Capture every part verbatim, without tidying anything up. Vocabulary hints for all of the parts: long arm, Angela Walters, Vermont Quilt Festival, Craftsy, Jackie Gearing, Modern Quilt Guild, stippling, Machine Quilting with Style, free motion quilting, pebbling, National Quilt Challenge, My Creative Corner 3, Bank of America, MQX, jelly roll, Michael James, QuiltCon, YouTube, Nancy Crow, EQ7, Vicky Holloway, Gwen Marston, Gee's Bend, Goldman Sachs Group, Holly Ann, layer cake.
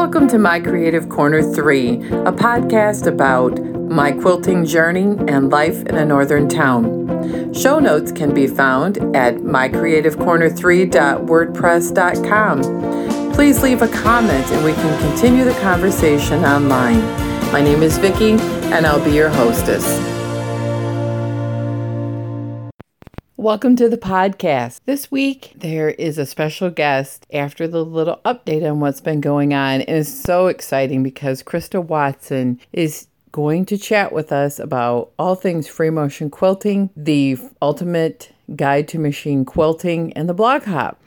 Welcome to My Creative Corner three, a podcast about my quilting journey and life in a northern town. Show notes can be found at my creative corner three dot wordpress dot com. Please leave a comment and we can continue the conversation online. My name is Vicky and I'll be your hostess. Welcome to the podcast. This week, there is a special guest after the little update on what's been going on. And it's so exciting because Krista Watson is going to chat with us about all things free motion quilting, the ultimate guide to machine quilting, and the blog hop.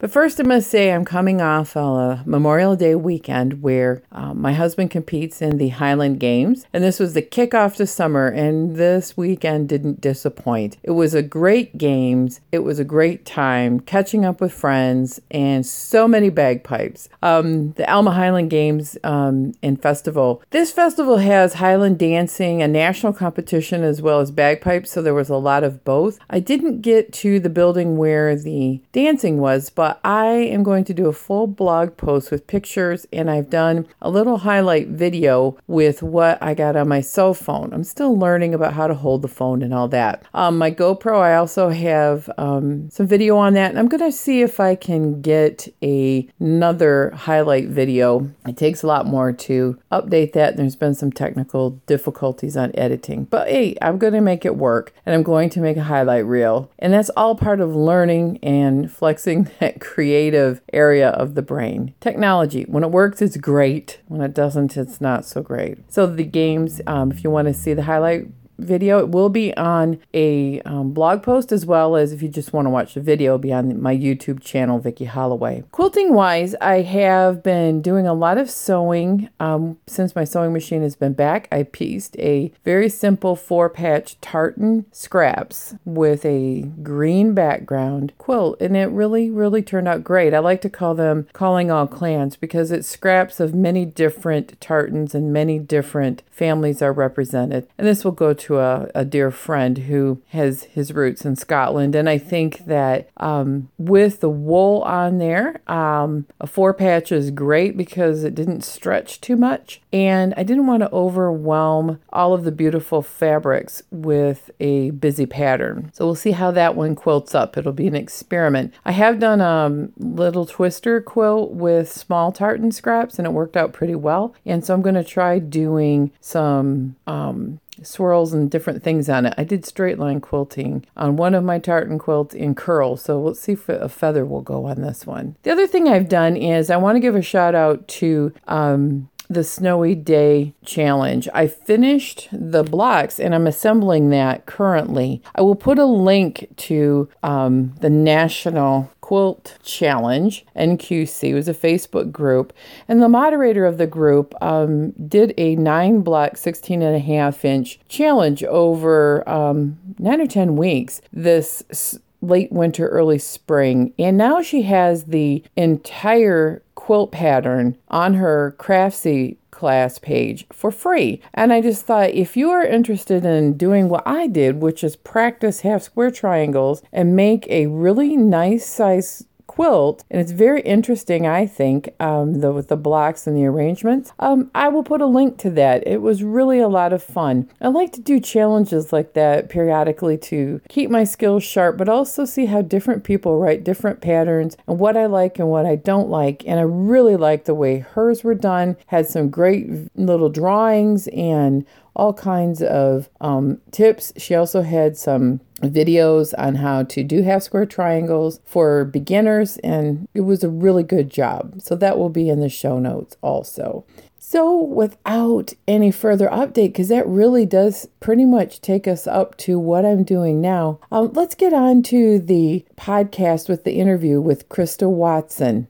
But first, I must say I'm coming off a Memorial Day weekend where um, my husband competes in the Highland Games. And this was the kickoff to summer, and this weekend didn't disappoint. It was a great games. It was a great time catching up with friends and so many bagpipes. Um, the Alma Highland Games um, and Festival. This festival has Highland dancing, a national competition, as well as bagpipes. So there was a lot of both. I didn't get to the building where the dancing was, but I am going to do a full blog post with pictures, and I've done a little highlight video with what I got on my cell phone. I'm still learning about how to hold the phone and all that. Um, my GoPro, I also have um, some video on that, and I'm going to see if I can get a, another highlight video. It takes a lot more to update that, and there's been some technical difficulties on editing. But hey, I'm going to make it work, and I'm going to make a highlight reel. And that's all part of learning and flexing that creative area of the brain. Technology, when it works, it's great. When it doesn't, it's not so great. So the games, um, if you want to see the highlight video, it will be on a um, blog post, as well as if you just want to watch the video, it'll be on my YouTube channel, Vicky Holloway. Quilting wise, I have been doing a lot of sewing um, since my sewing machine has been back. I pieced a very simple four patch tartan scraps with a green background quilt, and it really really turned out great. I like to call them calling all clans because it's scraps of many different tartans and many different families are represented, and this will go to to a, a dear friend who has his roots in Scotland. And I think that um, with the wool on there, um, a four patch is great because it didn't stretch too much. And I didn't want to overwhelm all of the beautiful fabrics with a busy pattern. So we'll see how that one quilts up. It'll be an experiment. I have done a little twister quilt with small tartan scraps and it worked out pretty well. And so I'm going to try doing some um, swirls and different things on it. I did straight line quilting on one of my tartan quilts in curl, so let's see if a feather will go on this one. The other thing I've done is I want to give a shout out to um, the Snowy Day Challenge. I finished the blocks and I'm assembling that currently. I will put a link to um, the National Quilt Challenge. N Q C was a Facebook group, and the moderator of the group um, did a nine block, sixteen and a half inch challenge over um, nine or ten weeks this s- late winter, early spring. And now she has the entire quilt pattern on her Craftsy class page for free. And I just thought, if you are interested in doing what I did, which is practice half square triangles and make a really nice size quilt, and it's very interesting, I think, um, the, with the blocks and the arrangements, um, I will put a link to that. It was really a lot of fun. I like to do challenges like that periodically to keep my skills sharp, but also see how different people write different patterns and what I like and what I don't like. And I really liked the way hers were done, had some great little drawings and all kinds of um, tips. She also had some videos on how to do half square triangles for beginners, and it was a really good job. So that will be in the show notes also. So without any further update, because that really does pretty much take us up to what I'm doing now, um, let's get on to the podcast with the interview with Krista Watson.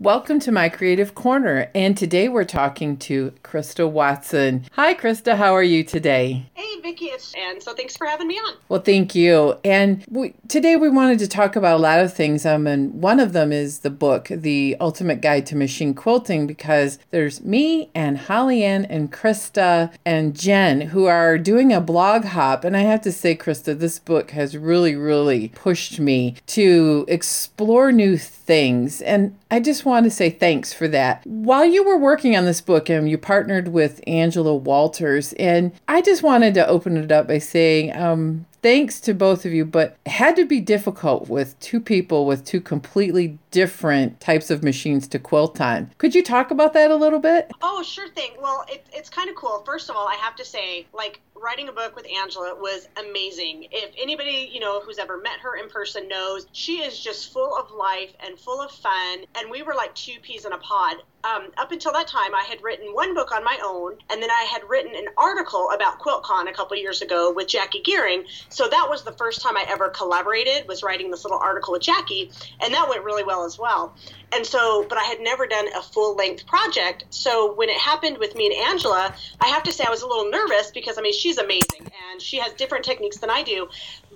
Welcome to My Creative Corner, and today we're talking to Krista Watson. Hi Krista, how are you today? Hey Vicky, and so thanks for having me on. Well, thank you. And we, today we wanted to talk about a lot of things, um, and one of them is the book, The Ultimate Guide to Machine Quilting, because there's me and Holly Ann and Krista and Jen who are doing a blog hop. And I have to say, Krista, this book has really, really pushed me to explore new things. And I just want to say thanks for that. While you were working on this book, and you partnered with Angela Walters, and I just wanted to open it up by saying, um, thanks to both of you, but it had to be difficult with two people with two completely different types of machines to quilt on. Could you talk about that a little bit? Oh, sure thing. Well, it, it's kind of cool. First of all, I have to say, like, writing a book with Angela was amazing. If anybody, you know, who's ever met her in person knows, she is just full of life and full of fun. And we were like two peas in a pod. Um, up until that time, I had written one book on my own, and then I had written an article about QuiltCon a couple years ago with Jackie Gearing. So that was the first time I ever collaborated, was writing this little article with Jackie, and that went really well as well. And so, but I had never done a full-length project, so when it happened with me and Angela, I have to say I was a little nervous because, I mean, she's amazing, and she has different techniques than I do,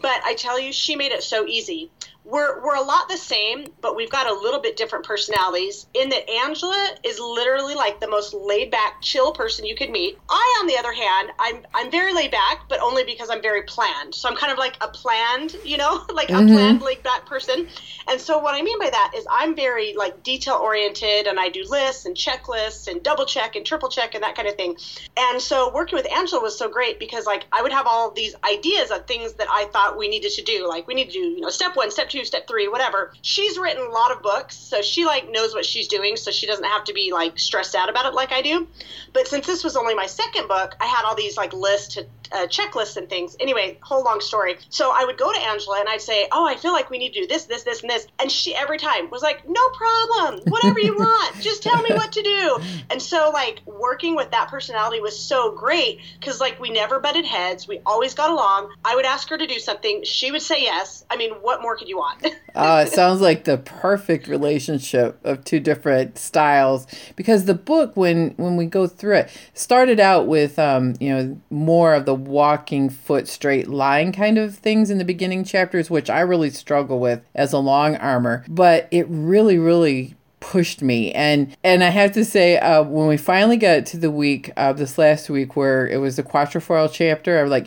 but I tell you, she made it so easy. We're we're a lot the same, but we've got a little bit different personalities in that Angela is literally like the most laid back, chill person you could meet. I, on the other hand, I'm I'm very laid back, but only because I'm very planned. So I'm kind of like a planned, you know, like mm-hmm. a planned laid back person. And so what I mean by that is I'm very like detail oriented, and I do lists and checklists and double check and triple check and that kind of thing. And so working with Angela was so great because like I would have all these ideas of things that I thought we needed to do. Like we need to do, you know, step one, step two, step three, whatever. She's written a lot of books, so she like knows what she's doing, so she doesn't have to be like stressed out about it like I do. But since this was only my second book, I had all these like lists to uh, checklists and things. Anyway, whole long story. So I would go to Angela and I'd say, oh, I feel like we need to do this, this, this, and this. And she every time was like, no problem, whatever you want, just tell me what to do. And so like working with that personality was so great because like we never butted heads. We always got along. I would ask her to do something. She would say yes. I mean, what more could you want? Oh, it sounds like the perfect relationship of two different styles, because the book, when when we go through it, started out with um you know more of the walking foot straight line kind of things in the beginning chapters, which I really struggle with as a long armer, but it really really pushed me. And and I have to say, uh, when we finally got to the week of uh, this last week where it was the quatrefoil chapter, I was like,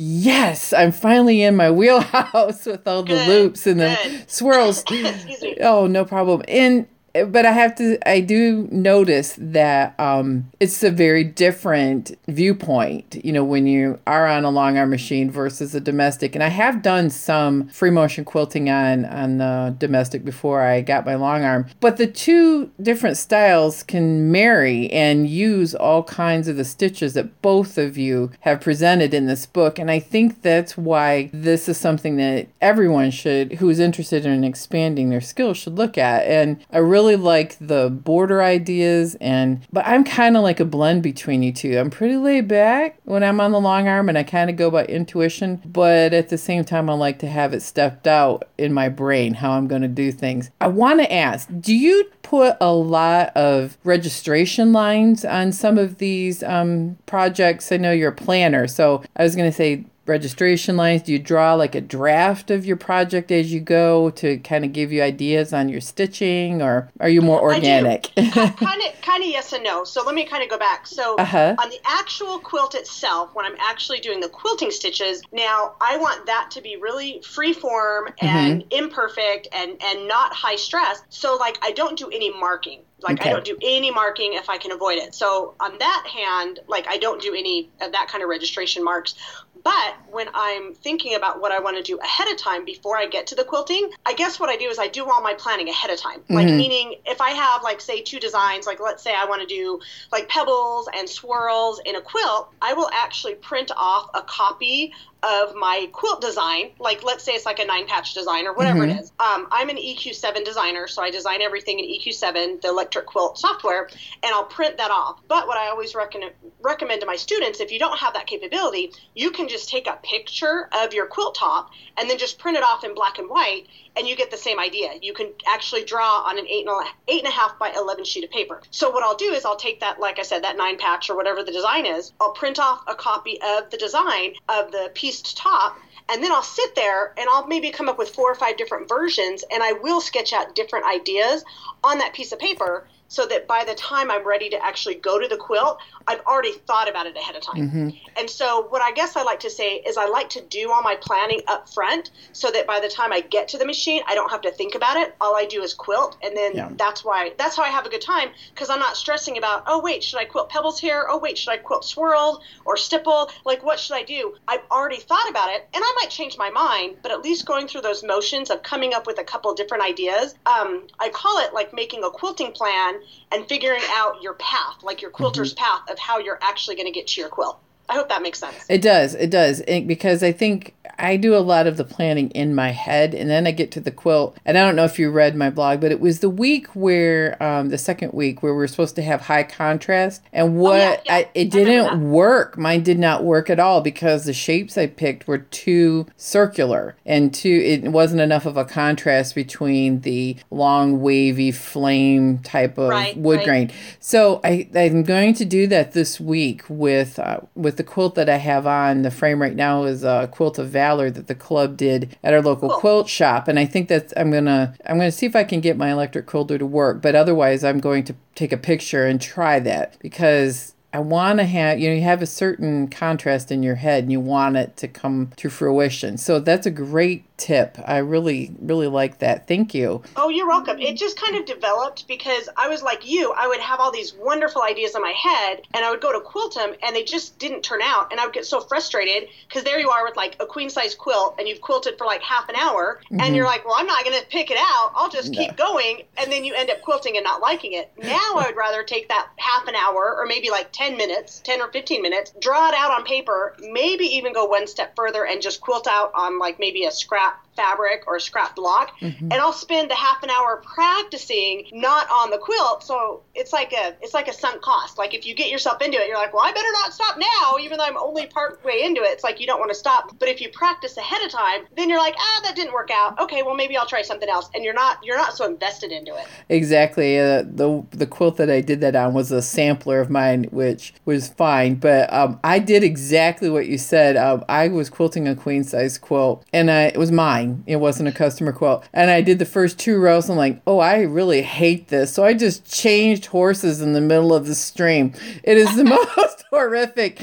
yes, I'm finally in my wheelhouse with all the good, loops and good. the swirls. Excuse me. Oh, no problem. And but I have to, I do notice that um, it's a very different viewpoint, you know, when you are on a long arm machine versus a domestic. And I have done some free motion quilting on, on the domestic before I got my long arm. But the two different styles can marry and use all kinds of the stitches that both of you have presented in this book. And I think that's why this is something that everyone should, who is interested in expanding their skills, should look at. And I really really like the border ideas, and but I'm kind of like a blend between you two. I'm pretty laid back when I'm on the long arm, and I kind of go by intuition, but at the same time I like to have it stepped out in my brain how I'm going to do things. I want to ask, do you put a lot of registration lines on some of these um, projects? I know you're a planner, so I was going to say registration lines. Do you draw like a draft of your project as you go to kind of give you ideas on your stitching, or are you more organic? kind of kind of yes and no. So let me kind of go back. So uh-huh. on the actual quilt itself, when I'm actually doing the quilting stitches, now I want that to be really free form and mm-hmm. imperfect and and not high stress. So like I don't do any marking. Like, okay. I don't do any marking if I can avoid it. So on that hand, like, I don't do any of that kind of registration marks. But when I'm thinking about what I want to do ahead of time before I get to the quilting, I guess what I do is I do all my planning ahead of time. Like, mm-hmm. meaning if I have, like, say, two designs, like, let's say I want to do, like, pebbles and swirls in a quilt, I will actually print off a copy of my quilt design, like let's say it's like a nine patch design or whatever mm-hmm. it is. Um, I'm an E Q seven designer, so I design everything in E Q seven, the Electric Quilt software, and I'll print that off. But what I always recommend recommend to my students, if you don't have that capability, you can just take a picture of your quilt top and then just print it off in black and white, and you get the same idea. You can actually draw on an eight and a, eight and a half by eleven sheet of paper. So what I'll do is I'll take that, like I said, that nine patch or whatever the design is, I'll print off a copy of the design of the pieced top, and then I'll sit there and I'll maybe come up with four or five different versions, and I will sketch out different ideas on that piece of paper so that by the time I'm ready to actually go to the quilt, I've already thought about it ahead of time. Mm-hmm. And so what I guess I like to say is I like to do all my planning up front so that by the time I get to the machine, I don't have to think about it. All I do is quilt. And then yeah. that's why that's how I have a good time, because I'm not stressing about, oh, wait, should I quilt pebbles here? Oh, wait, should I quilt swirled or stipple? Like, what should I do? I've already thought about it, and I might change my mind, but at least going through those motions of coming up with a couple different ideas, um, I call it like making a quilting plan and figuring out your path, like your quilter's mm-hmm. path of how you're actually going to get to your quilt. I hope that makes sense. It does. It does. It, because I think I do a lot of the planning in my head, and then I get to the quilt. And I don't know if you read my blog, but it was the week where, um, the second week where we we're supposed to have high contrast. And what oh, yeah, yeah. I, it didn't work. Mine did not work at all because the shapes I picked were too circular and too, it wasn't enough of a contrast between the long, wavy flame type of right, wood right. grain. So I, I'm going to do that this week with, uh, with the quilt that I have on. The frame right now is a Quilt of Valor that the club did at our local cool. quilt shop, and I think that's I'm gonna I'm gonna see if I can get my electric quilter to work, but otherwise I'm going to take a picture and try that, because I want to have, you know, you have a certain contrast in your head and you want it to come to fruition. So that's a great tip. I really, really like that. Thank you. Oh, you're welcome. It just kind of developed because I was like you, I would have all these wonderful ideas in my head and I would go to quilt them and they just didn't turn out. And I would get so frustrated because there you are with like a queen size quilt and you've quilted for like half an hour and mm-hmm. you're like, well, I'm not going to pick it out. I'll just no. keep going. And then you end up quilting and not liking it. Now I would rather take that half an hour or maybe like ten minutes, ten or fifteen minutes, draw it out on paper, maybe even go one step further and just quilt out on like maybe a scrap fabric or a scrap block. Mm-hmm. And I'll spend a half an hour practicing not on the quilt. So it's like a, it's like a sunk cost. Like if you get yourself into it, you're like, well, I better not stop now, even though I'm only part way into it. It's like, you don't want to stop. But if you practice ahead of time, then you're like, ah, that didn't work out. Okay, well maybe I'll try something else. And you're not, you're not so invested into it. Exactly. Uh, the, the quilt that I did that on was a sampler of mine, with which was fine. But um, I did exactly what you said. Um, I was quilting a queen size quilt and I, it was mine. It wasn't a customer quilt. And I did the first two rows. I'm like, oh, I really hate this. So I just changed horses in the middle of the stream. It is the most horrific.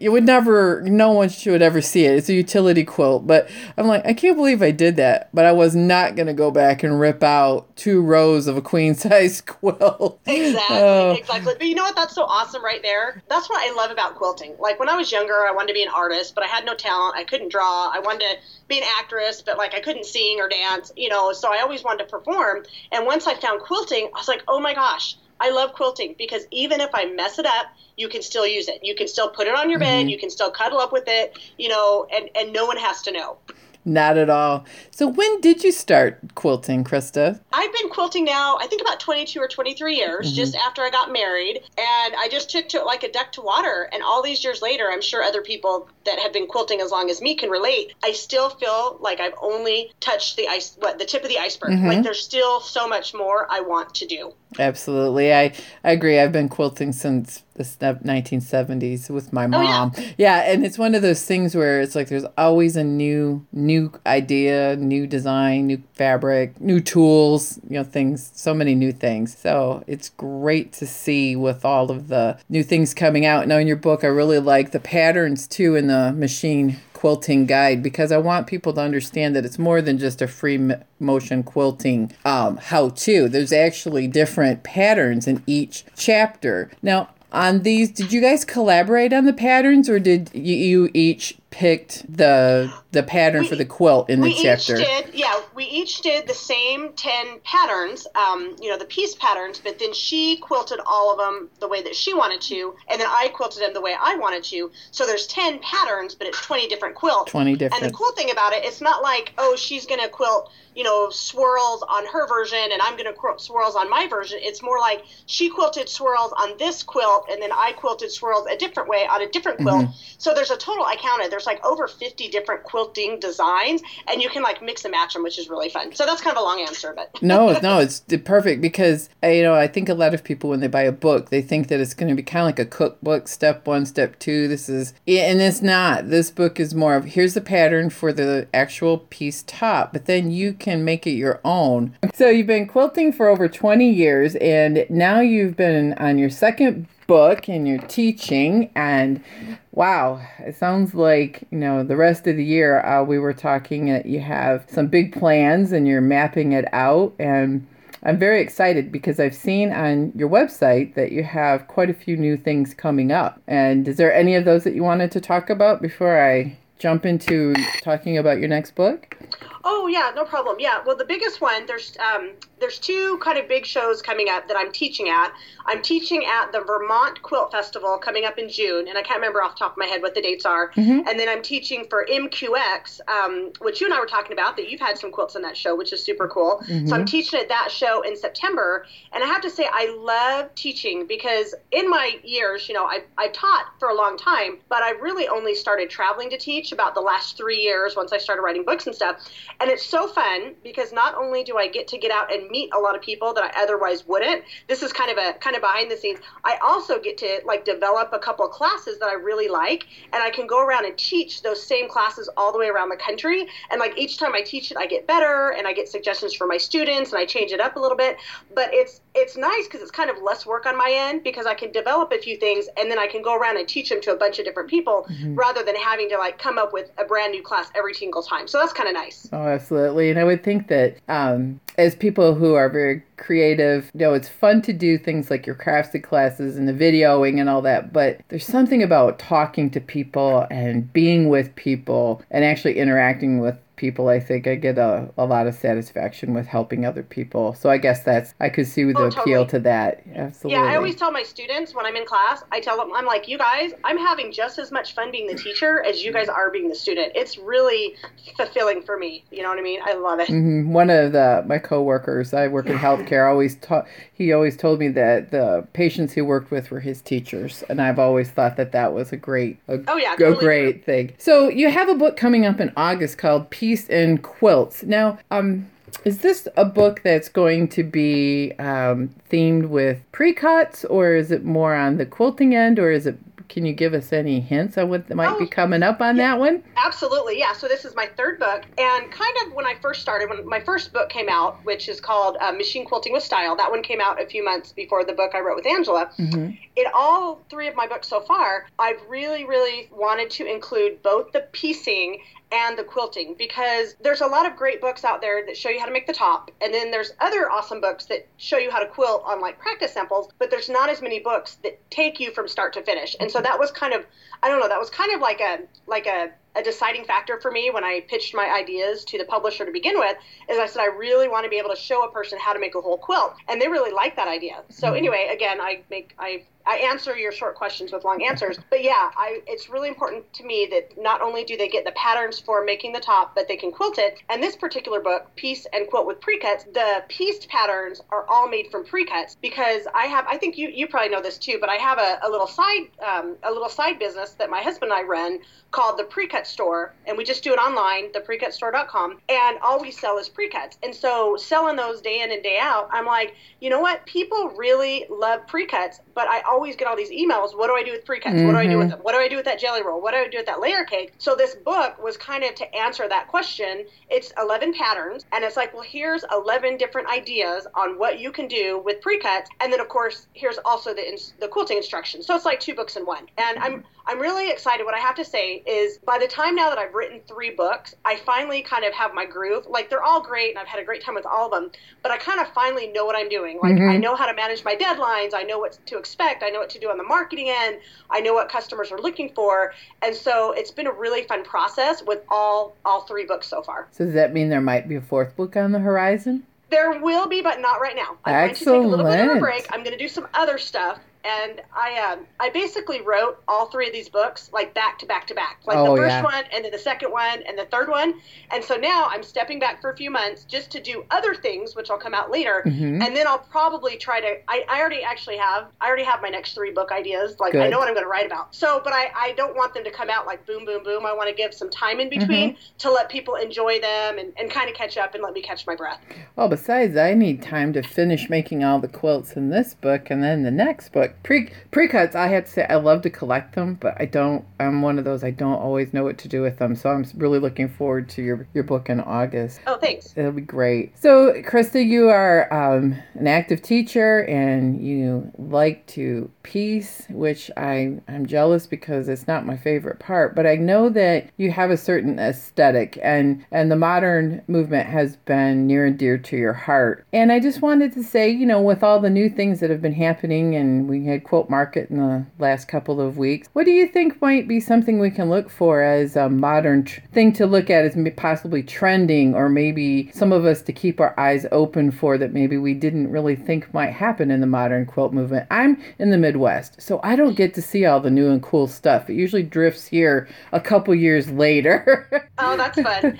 You would never, no one should ever see it. It's a utility quilt. But I'm like, I can't believe I did that. But I was not going to go back and rip out two rows of a queen size quilt. Exactly. Uh, exactly. But you know what? That's so awesome. Right there. That's what I love about quilting. Like when I was younger, I wanted to be an artist, but I had no talent. I couldn't draw. I wanted to be an actress, but like I couldn't sing or dance, you know, so I always wanted to perform. And once I found quilting, I was like, oh my gosh, I love quilting, because even if I mess it up, you can still use it. You can still put it on your bed. Mm-hmm. You can still cuddle up with it, you know, and, and no one has to know. Not at all. So when did you start quilting, Krista? I've been quilting now, I think about twenty-two or twenty-three years, mm-hmm. just after I got married. And I just took to it like a duck to water. And all these years later, I'm sure other people that have been quilting as long as me can relate. I still feel like I've only touched the ice, what, the tip of the iceberg. Mm-hmm. Like there's still so much more I want to do. Absolutely. I, I agree. I've been quilting since the nineteen seventies with my mom. Oh, yeah. yeah. And it's one of those things where it's like there's always a new new idea, new design, new fabric, new tools, you know, things, so many new things. So it's great to see with all of the new things coming out. Now in your book, I really like the patterns too in the machine quilting guide, because I want people to understand that it's more than just a free m- motion quilting um, how-to. There's actually different patterns in each chapter. Now, on these, did you guys collaborate on the patterns, or did you each picked the the pattern we, for the quilt in the we chapter. Each did, yeah, we each did the same ten patterns, um, you know, the piece patterns, but then she quilted all of them the way that she wanted to, and then I quilted them the way I wanted to. So there's ten patterns, but it's twenty different quilts. twenty different. And the cool thing about it, it's not like, oh, she's going to quilt, you know, swirls on her version, and I'm going to quilt swirls on my version. It's more like she quilted swirls on this quilt, and then I quilted swirls a different way on a different quilt. Mm-hmm. So there's a total, I counted, there's like over fifty different quilting designs, and you can like mix and match them, which is really fun. So that's kind of a long answer, but. no, no, it's perfect because, you know, I think a lot of people when they buy a book, they think that it's going to be kind of like a cookbook, step one, step two. This is, and it's not. This book is more of, here's the pattern for the actual piece top, but then you can make it your own. So you've been quilting for over twenty years, and now you've been on your second book and you're teaching, and wow, it sounds like, you know, the rest of the year uh, we were talking that you have some big plans and you're mapping it out, and I'm very excited because I've seen on your website that you have quite a few new things coming up. And is there any of those that you wanted to talk about before I jump into talking about your next book? Oh, yeah, no problem. Yeah, well, the biggest one, there's um, there's two kind of big shows coming up that I'm teaching at. I'm teaching at the Vermont Quilt Festival coming up in June, and I can't remember off the top of my head what the dates are. Mm-hmm. And then I'm teaching for M Q X, um, which you and I were talking about, that you've had some quilts on that show, which is super cool. Mm-hmm. So I'm teaching at that show in September, and I have to say I love teaching because in my years, you know, I, I taught for a long time, but I really only started traveling to teach about the last three years once I started writing books and stuff. And it's so fun because not only do I get to get out and meet a lot of people that I otherwise wouldn't, this is kind of a kind of behind the scenes, I also get to like develop a couple of classes that I really like, and I can go around and teach those same classes all the way around the country. And like each time I teach it, I get better and I get suggestions for my students and I change it up a little bit. But it's it's nice because it's kind of less work on my end because I can develop a few things and then I can go around and teach them to a bunch of different people, mm-hmm. rather than having to like come up with a brand new class every single time. So that's kind of nice. Oh, absolutely. And I would think that um, as people who are very creative, you know, it's fun to do things like your Craftsy classes and the videoing and all that, but there's something about talking to people and being with people and actually interacting with people. I think I get a, a lot of satisfaction with helping other people. So I guess that's, I could see the oh, totally. appeal to that. Absolutely. Yeah, I always tell my students when I'm in class, I tell them, I'm like, you guys, I'm having just as much fun being the teacher as you guys are being the student. It's really fulfilling for me. You know what I mean? I love it. Mm-hmm. One of the my coworkers, I work in healthcare, always taught, he always told me that the patients he worked with were his teachers. And I've always thought that that was a great, a, oh, yeah, totally a great true. thing. So you have a book coming up in August called Piece and Quilts. Now, um, is this a book that's going to be um, themed with precuts, or is it more on the quilting end, or is it? Can you give us any hints on what might oh, be coming up on yeah, that one? Absolutely, yeah. So this is my third book. And kind of when I first started, when my first book came out, which is called uh, Machine Quilting with Style, that one came out a few months before the book I wrote with Angela. Mm-hmm. In all three of my books so far, I've really, really wanted to include both the piecing and the quilting, because there's a lot of great books out there that show you how to make the top, and then there's other awesome books that show you how to quilt on like practice samples, but there's not as many books that take you from start to finish. And so that was kind of, I don't know, that was kind of like a like a a deciding factor for me when I pitched my ideas to the publisher to begin with, is I said, I really want to be able to show a person how to make a whole quilt. And they really like that idea. So anyway, again, I make, I, I answer your short questions with long answers, but yeah, I, it's really important to me that not only do they get the patterns for making the top, but they can quilt it. And this particular book, Piece and Quilt with Precuts, the pieced patterns are all made from precuts, because I have, I think you, you probably know this too, but I have a, a little side, um, a little side business that my husband and I run called The Precut Store, and we just do it online, the precut store dot com, and all we sell is precuts. And so selling those day in and day out, I'm like, you know what? People really love precuts, but I always get all these emails. What do I do with precuts? Mm-hmm. What do I do with them? What do I do with that jelly roll? What do I do with that layer cake? So this book was kind of to answer that question. It's eleven patterns, and it's like, well, here's eleven different ideas on what you can do with precuts, and then of course here's also the ins- the quilting instructions. So it's like two books in one. And I'm I'm really excited. What I have to say is by the time now that I've written three books, I finally kind of have my groove. Like, they're all great, and I've had a great time with all of them, but I kind of finally know what I'm doing. Like, mm-hmm. I know how to manage my deadlines. I know what to expect. I know what to do on the marketing end. I know what customers are looking for. And so it's been a really fun process with all, all three books so far. So does that mean there might be a fourth book on the horizon? There will be, but not right now. I'm Excellent. going to take a little bit of a break. I'm going to do some other stuff. And I um, I basically wrote all three of these books, like, back to back to back. Like, oh, the first yeah. one, and then the second one, and the third one. And so now I'm stepping back for a few months just to do other things, which will come out later. Mm-hmm. And then I'll probably try to I, – I already actually have – I already have my next three book ideas. Like, Good. I know what I'm going to write about. So, but I, I don't want them to come out like boom, boom, boom. I want to give some time in between mm-hmm. to let people enjoy them and, and kind of catch up and let me catch my breath. Well, besides, I need time to finish making all the quilts in this book and then the next book. Pre precuts, I had to say, I love to collect them, but I don't. I'm one of those. I don't always know what to do with them. So I'm really looking forward to your your book in August. Oh, thanks. It'll be great. So, Krista, you are um, an active teacher, and you like to piece, which I I'm jealous because it's not my favorite part. But I know that you have a certain aesthetic, and and the modern movement has been near and dear to your heart. And I just wanted to say, you know, with all the new things that have been happening, and we had Quilt Market in the last couple of weeks. What do you think might be something we can look for as a modern tr- thing to look at as possibly trending, or maybe some of us to keep our eyes open for, that maybe we didn't really think might happen in the modern quilt movement? I'm in the Midwest, so I don't get to see all the new and cool stuff. It usually drifts here a couple years later. Oh, that's fun.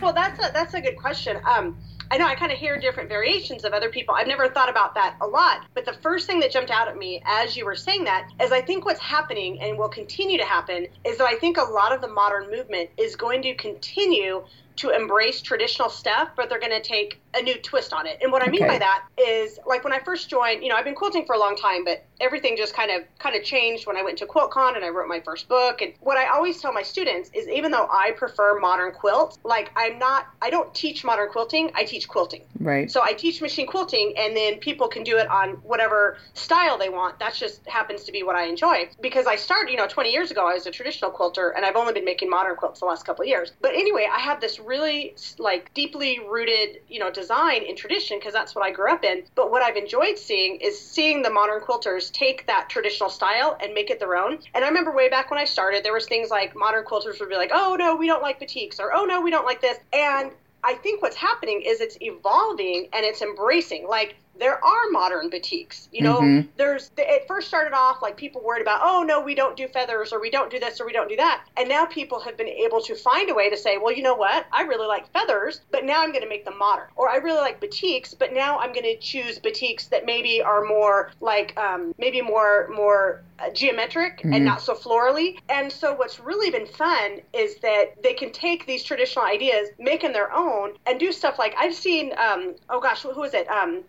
Well, that's a, that's a good question. Um, I know I kind of hear different variations of other people. I've never thought about that a lot. But the first thing that jumped out at me as you were saying that is I think what's happening and will continue to happen is that I think a lot of the modern movement is going to continue to embrace traditional stuff, but they're going to take a new twist on it. And what I mean okay. by that is, like, when I first joined, you know, I've been quilting for a long time, but everything just kind of kind of changed when I went to QuiltCon and I wrote my first book. And what I always tell my students is, even though I prefer modern quilts, like, I'm not, I don't teach modern quilting, I teach quilting. Right. So I teach machine quilting, and then people can do it on whatever style they want. That just happens to be what I enjoy. Because I started, you know, twenty years ago, I was a traditional quilter, and I've only been making modern quilts the last couple of years. But anyway, I have this really, like, deeply rooted, you know, design in tradition, because that's what I grew up in. But what I've enjoyed seeing is seeing the modern quilters take that traditional style and make it their own. And I remember way back when I started, there was things like modern quilters would be like, oh, no, we don't like batiks, or oh, no, we don't like this. And I think what's happening is it's evolving and it's embracing. Like, there are modern boutiques, you know, mm-hmm. there's, it first started off like people worried about, oh no, we don't do feathers, or we don't do this, or we don't do that. And now people have been able to find a way to say, well, you know what, I really like feathers, but now I'm going to make them modern. Or I really like batiks, but now I'm going to choose batiks that maybe are more like, um, maybe more, more uh, geometric mm-hmm. and not so florally. And so what's really been fun is that they can take these traditional ideas, make them their own, and do stuff like I've seen, um, oh gosh, who was it? Um,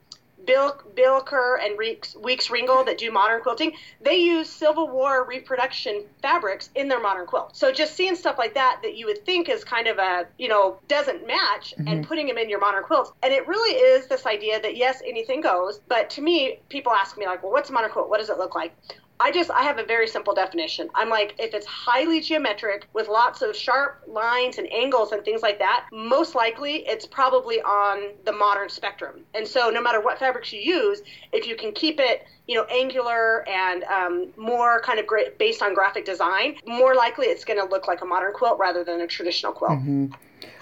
Bill Bill Kerr and Weeks Ringle that do modern quilting, they use Civil War reproduction fabrics in their modern quilt. So just seeing stuff like that that you would think is kind of a, you know, doesn't match mm-hmm. and putting them in your modern quilts. And it really is this idea that, yes, anything goes. But to me, people ask me like, well, what's a modern quilt? What does it look like? I just, I have a very simple definition. I'm like, if it's highly geometric with lots of sharp lines and angles and things like that, most likely it's probably on the modern spectrum. And so no matter what fabrics you use, if you can keep it, you know, angular and um, more kind of great based on graphic design, more likely it's going to look like a modern quilt rather than a traditional quilt. Mm-hmm.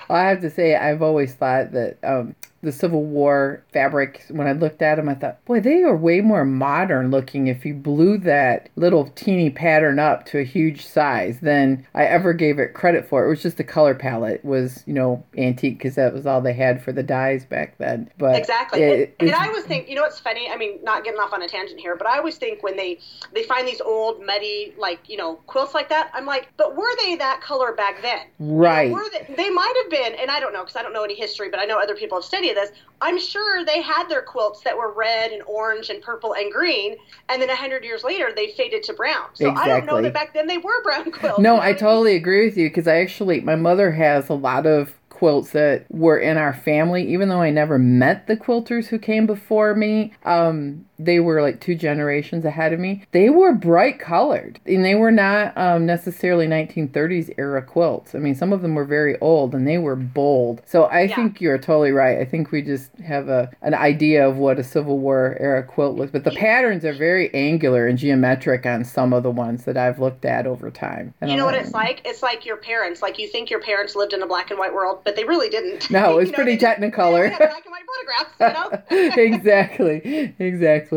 Well, I have to say, I've always thought that um, the Civil War fabrics, when I looked at them, I thought, boy, they are way more modern looking if you blew that little teeny pattern up to a huge size than I ever gave it credit for. It was just the color palette was, you know, antique, because that was all they had for the dyes back then. But exactly. It, it, and, and I always think, you know what's funny? I mean, not getting off on a tangent here, but I always think when they, they find these old, muddy, like, you know, quilts like that, I'm like, but were they that color back then? Right. You know, were they, they might have been. And, and I don't know, because I don't know any history, but I know other people have studied this. I'm sure they had their quilts that were red and orange and purple and green, and then one hundred years later, they faded to brown. So exactly. I don't know that back then they were brown quilts. No, you know I totally mean? agree with you, because I actually, my mother has a lot of quilts that were in our family, even though I never met the quilters who came before me. Um, they were like two generations ahead of me. They were bright colored, and they were not um, necessarily nineteen thirties era quilts. I mean, some of them were very old, and they were bold. So I yeah. think you're totally right. I think we just have a an idea of what a Civil War era quilt looks, but the patterns are very angular and geometric on some of the ones that I've looked at over time. You know what it's like? It's like your parents. Like, you think your parents lived in a black and white world, but they really didn't. No, it was you know, pretty technicolor. They had black and white photographs, you know? Exactly. Exactly.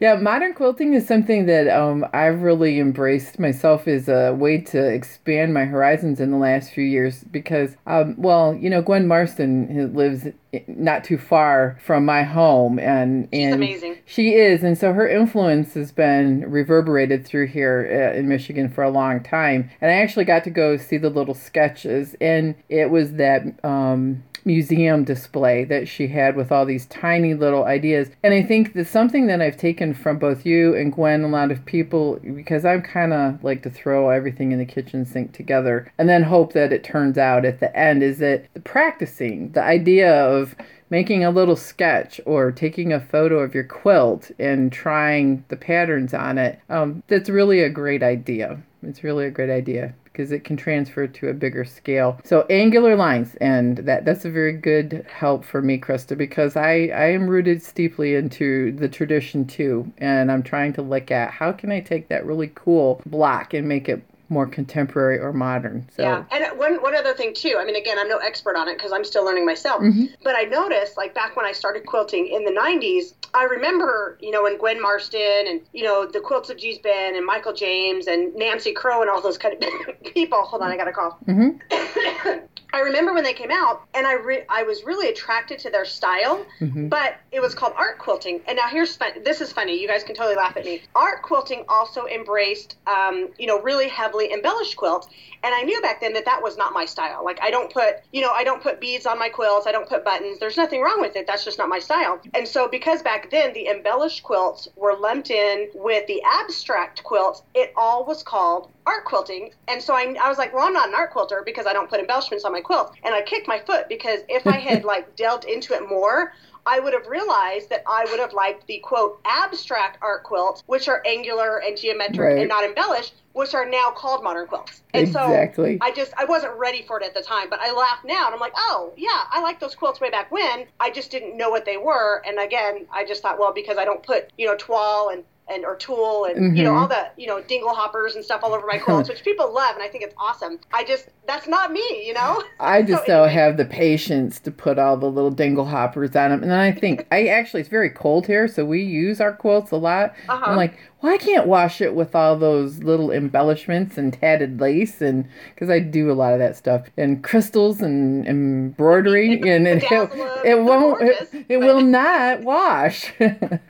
Yeah, modern quilting is something that um, I've really embraced myself as a way to expand my horizons in the last few years because, um, well, you know, Gwen Marston lives not too far from my home, and, and she's amazing. She is, and so her influence has been reverberated through here uh, in Michigan for a long time. And I actually got to go see the little sketches, and it was that um museum display that she had with all these tiny little ideas. And I think that something that I've taken from both you and Gwen, a lot of people, because I'm kind of like to throw everything in the kitchen sink together and then hope that it turns out at the end, is that the practicing, the idea of making a little sketch or taking a photo of your quilt and trying the patterns on it, um, that's really a great idea. It's really a great idea, because it can transfer to a bigger scale. So angular lines, and that, that's a very good help for me, Krista, because I, I am rooted steeply into the tradition too, and I'm trying to look at how can I take that really cool block and make it more contemporary or modern. So. Yeah, and one one other thing too, I mean, again, I'm no expert on it because I'm still learning myself, mm-hmm. but I noticed, like, back when I started quilting in the nineties, I remember, you know, when Gwen Marston and, you know, the quilts of Gee's Bend and Michael James and Nancy Crow and all those kind of people, hold on, I got a call. Mm-hmm. I remember when they came out, and I re- I was really attracted to their style, mm-hmm. but it was called art quilting. And now here's, fun- this is funny, you guys can totally laugh at me. Art quilting also embraced, um, you know, really heavily embellished quilt, and I knew back then that that was not my style. Like, I don't put, you know, I don't put beads on my quilts, I don't put buttons, there's nothing wrong with it, that's just not my style. And so because back then the embellished quilts were lumped in with the abstract quilts, it all was called art quilting. And so I, I was like, well, I'm not an art quilter because I don't put embellishments on my quilt. And I kicked my foot, because if I had like delved into it more, I would have realized that I would have liked the, quote, abstract art quilts, which are angular and geometric right. and not embellished, which are now called modern quilts. And exactly. so I just, I wasn't ready for it at the time, but I laugh now and I'm like, oh yeah, I like those quilts way back when. I just didn't know what they were. And again, I just thought, well, because I don't put, you know, toile and and or tulle and mm-hmm. you know, all the, you know, dingle hoppers and stuff all over my quilts, which people love, and I think it's awesome. I just, that's not me, you know. I just so don't it, have the patience to put all the little dingle hoppers on them. And then I think I actually, it's very cold here, so we use our quilts a lot. Uh-huh. I'm like, well, I can't wash it with all those little embellishments and tatted lace, and because I do a lot of that stuff and crystals and, and embroidery, and it, it, it won't, gorgeous, it, it will not wash.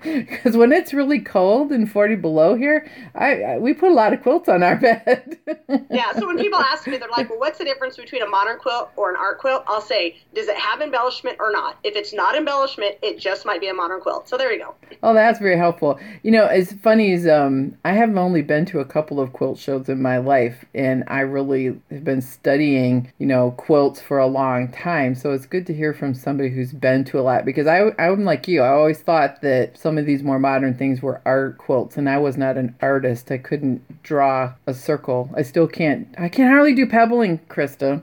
Because when it's really cold and forty below here, I, I we put a lot of quilts on our bed. Yeah, so when people ask me, they're like, "Well, what's the difference between a modern quilt or an art quilt?" I'll say, "Does it have embellishment or not? If it's not embellishment, it just might be a modern quilt." So there you go. Oh, that's very helpful. You know, it's funny. Um, I have only been to a couple of quilt shows in my life, and I really have been studying, you know, quilts for a long time. So it's good to hear from somebody who's been to a lot, because I, I'm like you. I always thought that some of these more modern things were art quilts, and I was not an artist. I couldn't draw a circle. I still can't. I can hardly do pebbling, Krista.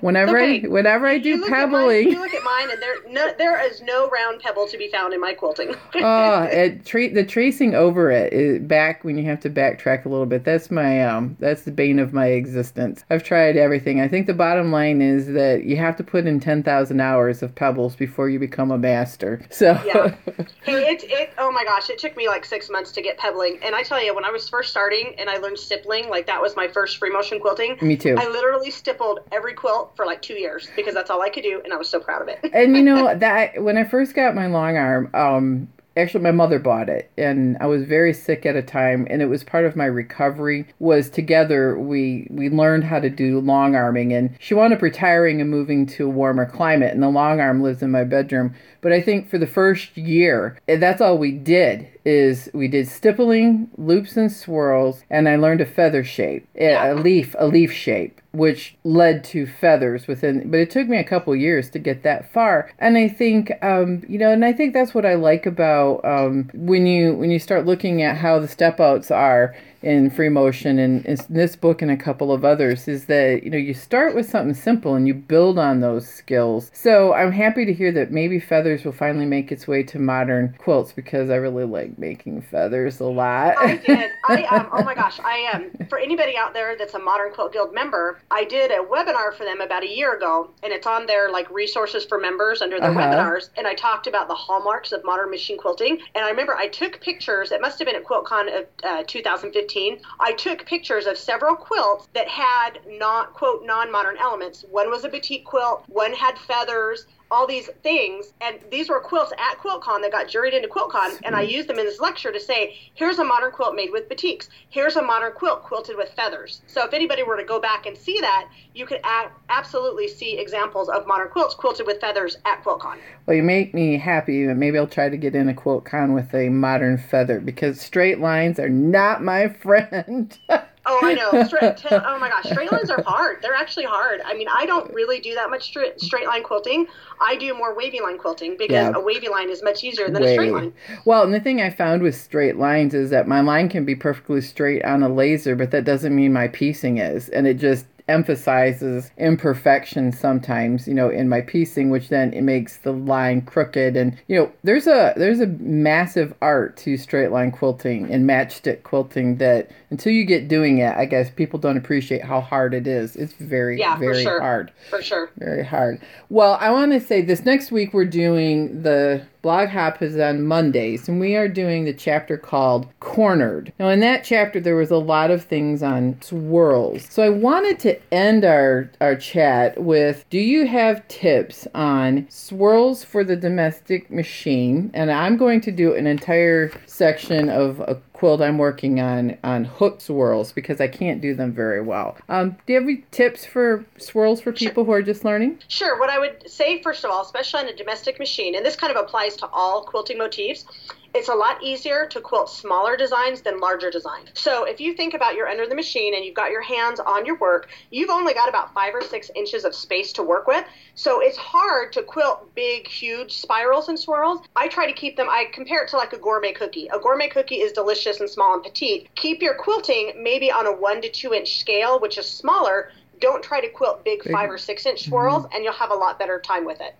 Whenever okay. I whenever I do you pebbling, mine, you look at mine, and there no, there is no round pebble to be found in my quilting. Oh, it, tra- the tracing over it is back when you have to backtrack a little bit. That's my um, that's the bane of my existence. I've tried everything. I think the bottom line is that you have to put in ten thousand hours of pebbles before you become a master. So yeah, hey, it it oh my gosh, it took me like six months to get pebbling, and I tell you, when I was first starting and I learned stippling, like that was my first free motion quilting. Me too. I literally stippled every quilt for like two years because that's all I could do, and I was so proud of it. And you know that when I first got my long arm, um actually my mother bought it, and I was very sick at a time, and it was part of my recovery, was together we we learned how to do long arming, and she wound up retiring and moving to a warmer climate, and the long arm lives in my bedroom. But I think for the first year, that's all we did. is we did stippling, loops and swirls, and I learned a feather shape, a leaf, a leaf shape, which led to feathers within, but it took me a couple years to get that far. And I think, um, you know, and I think that's what I like about um, when you when you start looking at how the step outs are in Free Motion and in this book and a couple of others, is that, you know, you start with something simple and you build on those skills. So I'm happy to hear that maybe feathers will finally make its way to modern quilts, because I really like making feathers a lot. I did. I am. Um, oh my gosh, I am. Um, for anybody out there that's a Modern Quilt Guild member, I did a webinar for them about a year ago, and it's on their like resources for members under their uh-huh. webinars. And I talked about the hallmarks of modern machine quilting. And I remember I took pictures. It must have been at QuiltCon of uh, two thousand fifteen. I took pictures of several quilts that had not quote non-modern elements. One was a batik quilt. One had feathers. All these things, and these were quilts at QuiltCon that got juried into QuiltCon, and I used them in this lecture to say, here's a modern quilt made with batiks. Here's a modern quilt quilted with feathers. So if anybody were to go back and see that, you could a- absolutely see examples of modern quilts quilted with feathers at QuiltCon. Well, you make me happy, and maybe I'll try to get in a QuiltCon with a modern feather, because straight lines are not my friend. Oh, I know. Straight, t- oh, my gosh. Straight lines are hard. They're actually hard. I mean, I don't really do that much straight, straight line quilting. I do more wavy line quilting because yeah. a wavy line is much easier than Way. a straight line. Well, and the thing I found with straight lines is that my line can be perfectly straight on a laser, but that doesn't mean my piecing is. And it just emphasizes imperfection sometimes, you know, in my piecing, which then it makes the line crooked. And, you know, there's a there's a massive art to straight line quilting and matchstick quilting that until you get doing it, I guess people don't appreciate how hard it is. It's very, yeah, very for sure. hard. For sure. Very hard. Well, I want to say this next week we're doing the Blog Hop is on Mondays, and we are doing the chapter called Cornered. Now, in that chapter, there was a lot of things on swirls. So I wanted to end our, our chat with, do you have tips on swirls for the domestic machine? And I'm going to do an entire section of a quilt I'm working on, on hook swirls, because I can't do them very well. Um, do you have any tips for swirls for people sure. who are just learning? Sure. What I would say, first of all, especially on a domestic machine, and this kind of applies to all quilting motifs, it's a lot easier to quilt smaller designs than larger designs. So if you think about you're under the machine and you've got your hands on your work, you've only got about five or six inches of space to work with. So it's hard to quilt big, huge spirals and swirls. I try to keep them, I compare it to like a gourmet cookie. A gourmet cookie is delicious and small and petite. Keep your quilting maybe on a one to two inch scale, which is smaller. Don't try to quilt big five or six inch swirls, and you'll have a lot better time with it.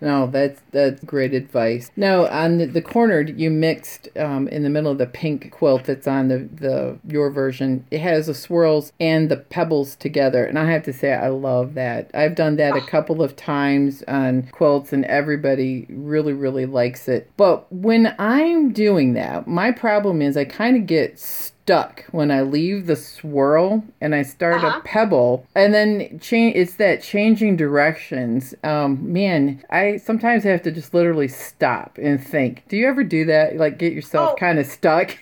No, that's that's great advice. Now, on the, the cornered, you mixed um, in the middle of the pink quilt that's on the, the your version. It has the swirls and the pebbles together. And I have to say, I love that. I've done that oh. a couple of times on quilts, and everybody really, really likes it. But when I'm doing that, my problem is I kind of get stuck. Stuck when I leave the swirl and I start uh-huh. a pebble, and then change. It's that changing directions. Um, man, I sometimes have to just literally stop and think. Do you ever do that? Like get yourself oh. kind of stuck.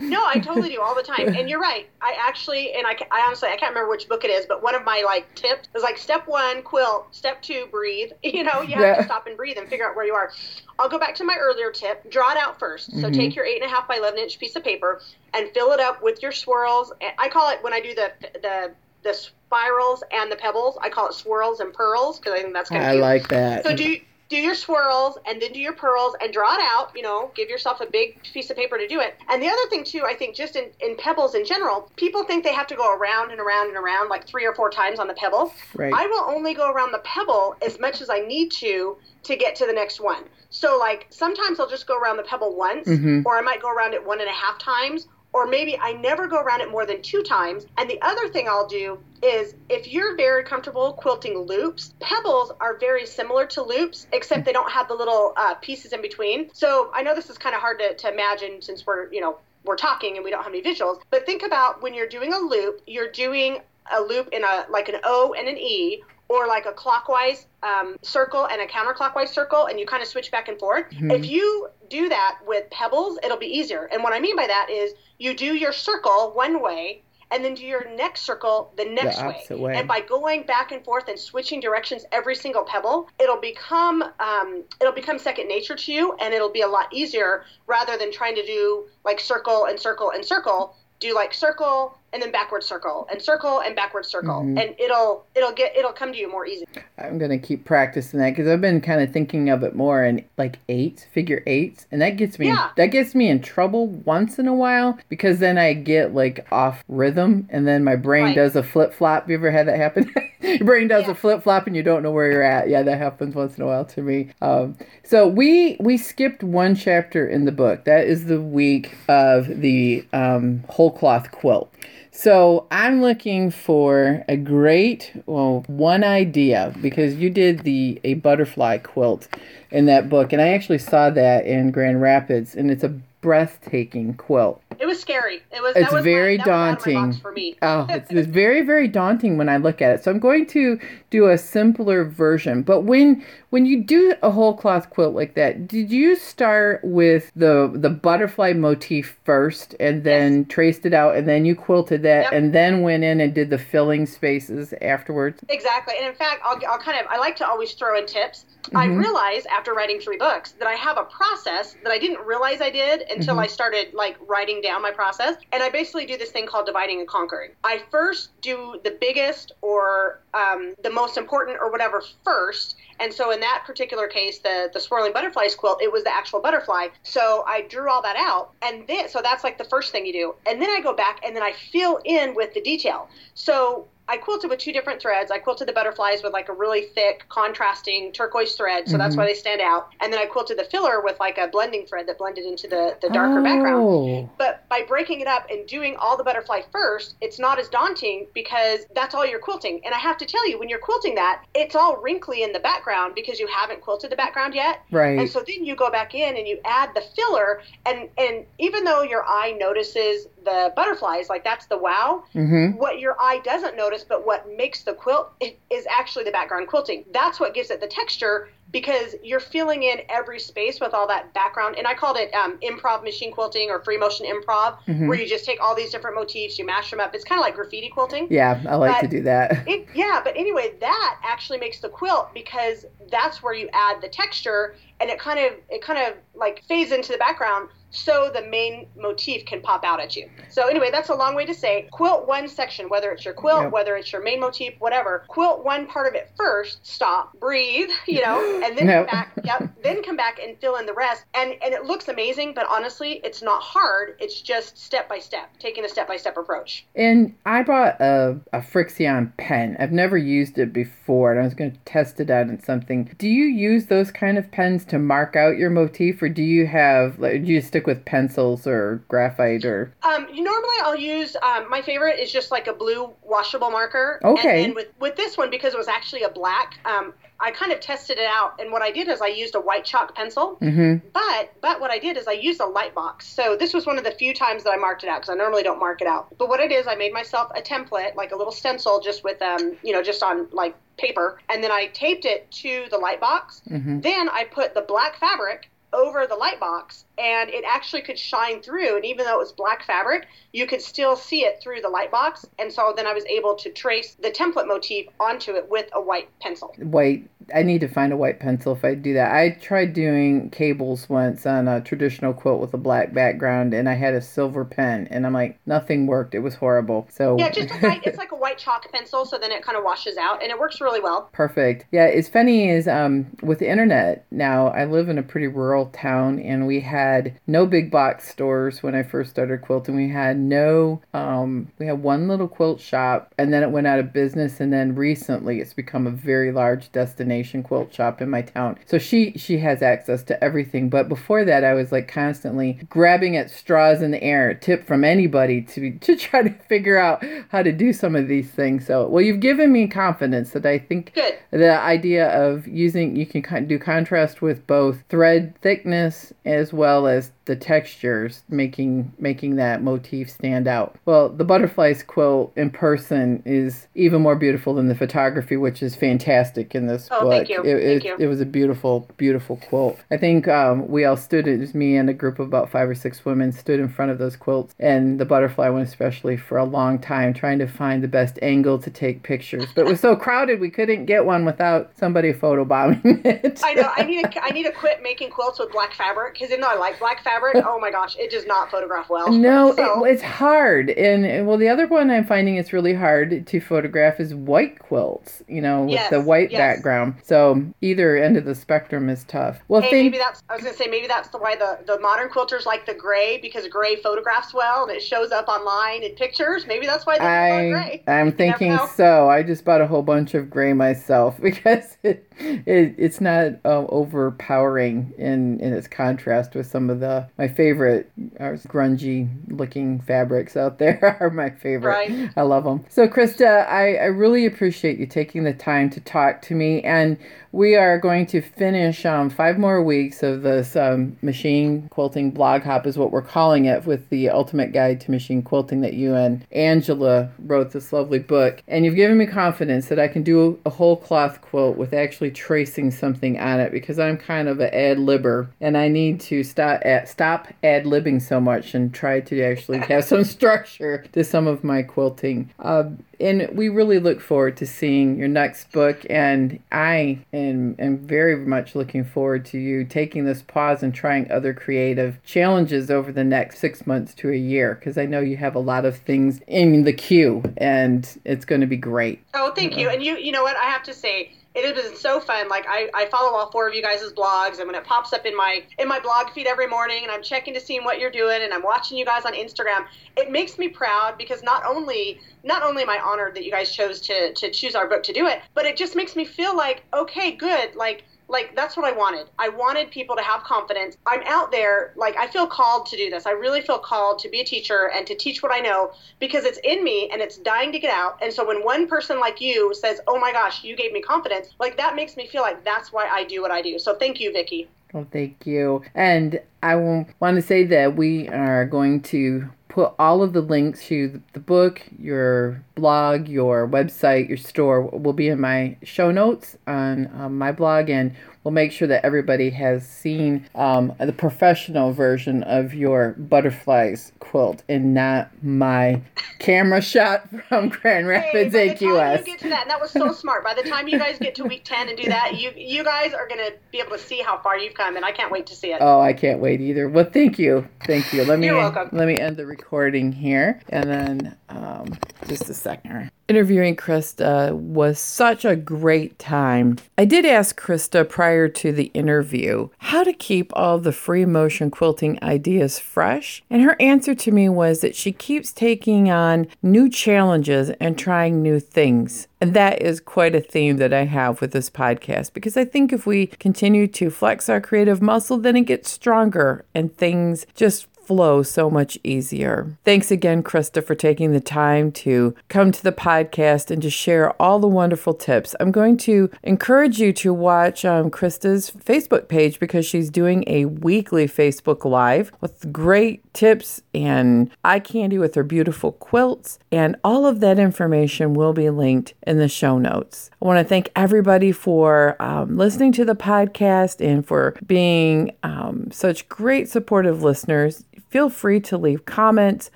No, I totally do all the time. And you're right. I actually, and I, I honestly, I can't remember which book it is, but one of my like tips is like step one, quilt, step two, breathe. You know, you have yeah. to stop and breathe and figure out where you are. I'll go back to my earlier tip, draw it out first. So mm-hmm. take your eight and a half by eleven inch piece of paper and fill it up with your swirls. I call it when I do the, the, the spirals and the pebbles, I call it swirls and pearls, because I think that's kind of I cute. Like that. So do Do your swirls and then do your pearls and draw it out, you know, give yourself a big piece of paper to do it. And the other thing, too, I think just in, in pebbles in general, people think they have to go around and around and around like three or four times on the pebble. Right. I will only go around the pebble as much as I need to to get to the next one. So, like, sometimes I'll just go around the pebble once, mm-hmm. or I might go around it one and a half times, or maybe I never go around it more than two times. And the other thing I'll do is if you're very comfortable quilting loops, pebbles are very similar to loops, except they don't have the little uh, pieces in between. So I know this is kind of hard to, to imagine since we're, you know, we're talking and we don't have any visuals, but think about when you're doing a loop, you're doing a loop in a like an O and an E, or like a clockwise um, circle and a counterclockwise circle, and you kind of switch back and forth. Mm-hmm. If you do that with pebbles, it'll be easier. And what I mean by that is you do your circle one way, and then do your next circle the next the way. way. And by going back and forth and switching directions every single pebble, it'll become um, it'll become second nature to you, and it'll be a lot easier rather than trying to do like circle and circle and circle. Do like circle and then backward circle and circle and backward circle, mm-hmm. and it'll it'll get it'll come to you more easily. I'm gonna keep practicing that because I've been kind of thinking of it more in like eights, figure eights, and that gets me yeah. that gets me in trouble once in a while because then I get like off rhythm and then my brain right. does a flip flop. You ever had that happen? Your brain does yeah. a flip flop and you don't know where you're at. Yeah, that happens once in a while to me. Um, so we we skipped one chapter in the book. That is the week of the um, whole cloth quilt. So I'm looking for a great, well, one idea, because you did the a butterfly quilt in that book, and I actually saw that in Grand Rapids, and it's a breathtaking quilt. It was scary. It was. It's that was very my, that daunting was out of my box for me. Oh, it's, it's very, very daunting when I look at it. So I'm going to do a simpler version. But when when you do a whole cloth quilt like that, did you start with the the butterfly motif first, and then yes. traced it out, and then you quilted that, yep. and then went in and did the filling spaces afterwards? Exactly. And in fact, I'll I'll kind of I like to always throw in tips. Mm-hmm. I realized after writing three books that I have a process that I didn't realize I did until mm-hmm. I started like writing down. down my process, and I basically do this thing called dividing and conquering. I first do the biggest or um, the most important or whatever first, and so in that particular case, the, the swirling butterflies quilt, it was the actual butterfly, so I drew all that out, and then, so that's like the first thing you do, and then I go back, and then I fill in with the detail. So I quilted with two different threads. I quilted the butterflies with like a really thick contrasting turquoise thread, so mm-hmm. that's why they stand out. And then I quilted the filler with like a blending thread that blended into the, the darker oh. background. But by breaking it up and doing all the butterfly first, it's not as daunting because that's all you're quilting. And I have to tell you, when you're quilting that, it's all wrinkly in the background because you haven't quilted the background yet. Right. And so then you go back in and you add the filler, and, and even though your eye notices the butterflies, like that's the wow, mm-hmm. what your eye doesn't notice, but what makes the quilt is actually the background quilting. That's what gives it the texture, because you're filling in every space with all that background. And I called it um, improv machine quilting or free motion improv, mm-hmm. where you just take all these different motifs, you mash them up. It's kind of like graffiti quilting. Yeah, I like but to do that. It, yeah, but anyway, that actually makes the quilt, because that's where you add the texture, and it kind of it kind of like fades into the background, so the main motif can pop out at you. So anyway, that's a long way to say quilt one section, whether it's your quilt, yep. whether it's your main motif, whatever. Quilt one part of it first, stop, breathe, you know, and then nope. come back, yep, then come back and fill in the rest. And and it looks amazing, but honestly, it's not hard. It's just step by step, taking a step by step approach. And I bought a, a Frixion pen. I've never used it before, and I was going to test it out in something. Do you use those kind of pens to mark out your motif, or do you have like do you stick with pencils or graphite or? Um, normally I'll use, um, my favorite is just like a blue washable marker. Okay. And, and with, with this one, because it was actually a black, um, I kind of tested it out, and what I did is I used a white chalk pencil, mm-hmm. but but what I did is I used a light box. So this was one of the few times that I marked it out, because I normally don't mark it out. But what it is, I made myself a template, like a little stencil just with, um, you know, just on like paper, and then I taped it to the light box. Mm-hmm. Then I put the black fabric over the light box, and it actually could shine through, and even though it was black fabric, you could still see it through the light box, and so then I was able to trace the template motif onto it with a white pencil. White. I need to find a white pencil if I do that. I tried doing cables once on a traditional quilt with a black background, and I had a silver pen, and I'm like, nothing worked. It was horrible. So yeah, just a white, it's like a white chalk pencil, so then it kind of washes out, and it works really well. Perfect. Yeah, it's funny is um, with the internet now, I live in a pretty rural town, and we had no big box stores when I first started quilting. We had no, um, we had one little quilt shop, and then it went out of business, and then recently it's become a very large destination quilt shop in my town. So she she has access to everything. But before that, I was like constantly grabbing at straws in the air, tip from anybody to to try to figure out how to do some of these things. So, well, you've given me confidence that I think Good. The idea of using, you can do contrast with both thread thickness as well as the textures, making making that motif stand out. Well, the butterflies quilt in person is even more beautiful than the photography, which is fantastic in this oh, book. Thank you. It, it, thank you. It was a beautiful, beautiful quilt. I think um, we all stood, it was me and a group of about five or six women stood in front of those quilts, and the butterfly one especially, for a long time, trying to find the best angle to take pictures. But it was so crowded, we couldn't get one without somebody photobombing it. I know. I need to, I need to quit making quilts with black fabric, because even though I like black fabric, oh my gosh, it does not photograph well. No, so. it, it's hard. And, and well, the other one I'm finding it's really hard to photograph is white quilts, you know, with yes, the white yes. background. So either end of the spectrum is tough. Well, hey, think, maybe that's, I was going to say, maybe that's the why the, the modern quilters like the gray, because gray photographs well and it shows up online in pictures. Maybe that's why they I, gray. I'm you thinking so. I just bought a whole bunch of gray myself because it, it it's not uh, overpowering in, in its contrast with some of the my favorite are grungy looking fabrics out there are my favorite. Right. I love them. So Krista, I, I really appreciate you taking the time to talk to me. And we are going to finish um, five more weeks of this um, machine quilting blog hop is what we're calling it, with the ultimate guide to machine quilting that you and Angela wrote, this lovely book. And you've given me confidence that I can do a whole cloth quilt with actually tracing something on it, because I'm kind of an ad-libber and I need to stop at Stop ad-libbing so much and try to actually have some structure to some of my quilting. Uh, and we really look forward to seeing your next book. And I am, am very much looking forward to you taking this pause and trying other creative challenges over the next six months to a year, because I know you have a lot of things in the queue and it's going to be great. Oh, thank you. And you, you know what? I have to say, it has been so fun. Like I, I follow all four of you guys' blogs, and when it pops up in my in my blog feed every morning, and I'm checking to see what you're doing, and I'm watching you guys on Instagram, it makes me proud, because not only not only am I honored that you guys chose to to choose our book to do it, but it just makes me feel like, okay, good, like Like, that's what I wanted. I wanted people to have confidence. I'm out there, like, I feel called to do this. I really feel called to be a teacher and to teach what I know, because it's in me and it's dying to get out. And so when one person like you says, oh my gosh, you gave me confidence, like, that makes me feel like that's why I do what I do. So thank you, Vicky. Well, thank you. And I want to say that we are going to put all of the links to the book, your blog, your website, your store will be in my show notes on, on my blog, and we'll make sure that everybody has seen um, the professional version of your butterflies quilt and not my camera shot from Grand Rapids hey, A Q S. By the time you get to that, and that was so smart. By the time you guys get to week ten and do that, you you guys are going to be able to see how far you've come, and I can't wait to see it. Oh, I can't wait either. Well, thank you. Thank you. Let me You're welcome. Let me end the recording here, and then um, just a second. Interviewing Krista was such a great time. I did ask Krista prior to the interview how to keep all the free motion quilting ideas fresh, and her answer to me was that she keeps taking on new challenges and trying new things. And that is quite a theme that I have with this podcast, because I think if we continue to flex our creative muscle, then it gets stronger and things just flow so much easier. Thanks again, Krista, for taking the time to come to the podcast and to share all the wonderful tips. I'm going to encourage you to watch um, Krista's Facebook page, because she's doing a weekly Facebook Live with great tips and eye candy with her beautiful quilts, and all of that information will be linked in the show notes. I want to thank everybody for um, listening to the podcast and for being um, such great supportive listeners. Feel free to leave comments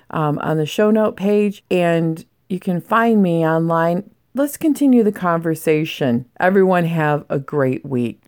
um, on the show note page, and you can find me online. Let's continue the conversation. Everyone have a great week.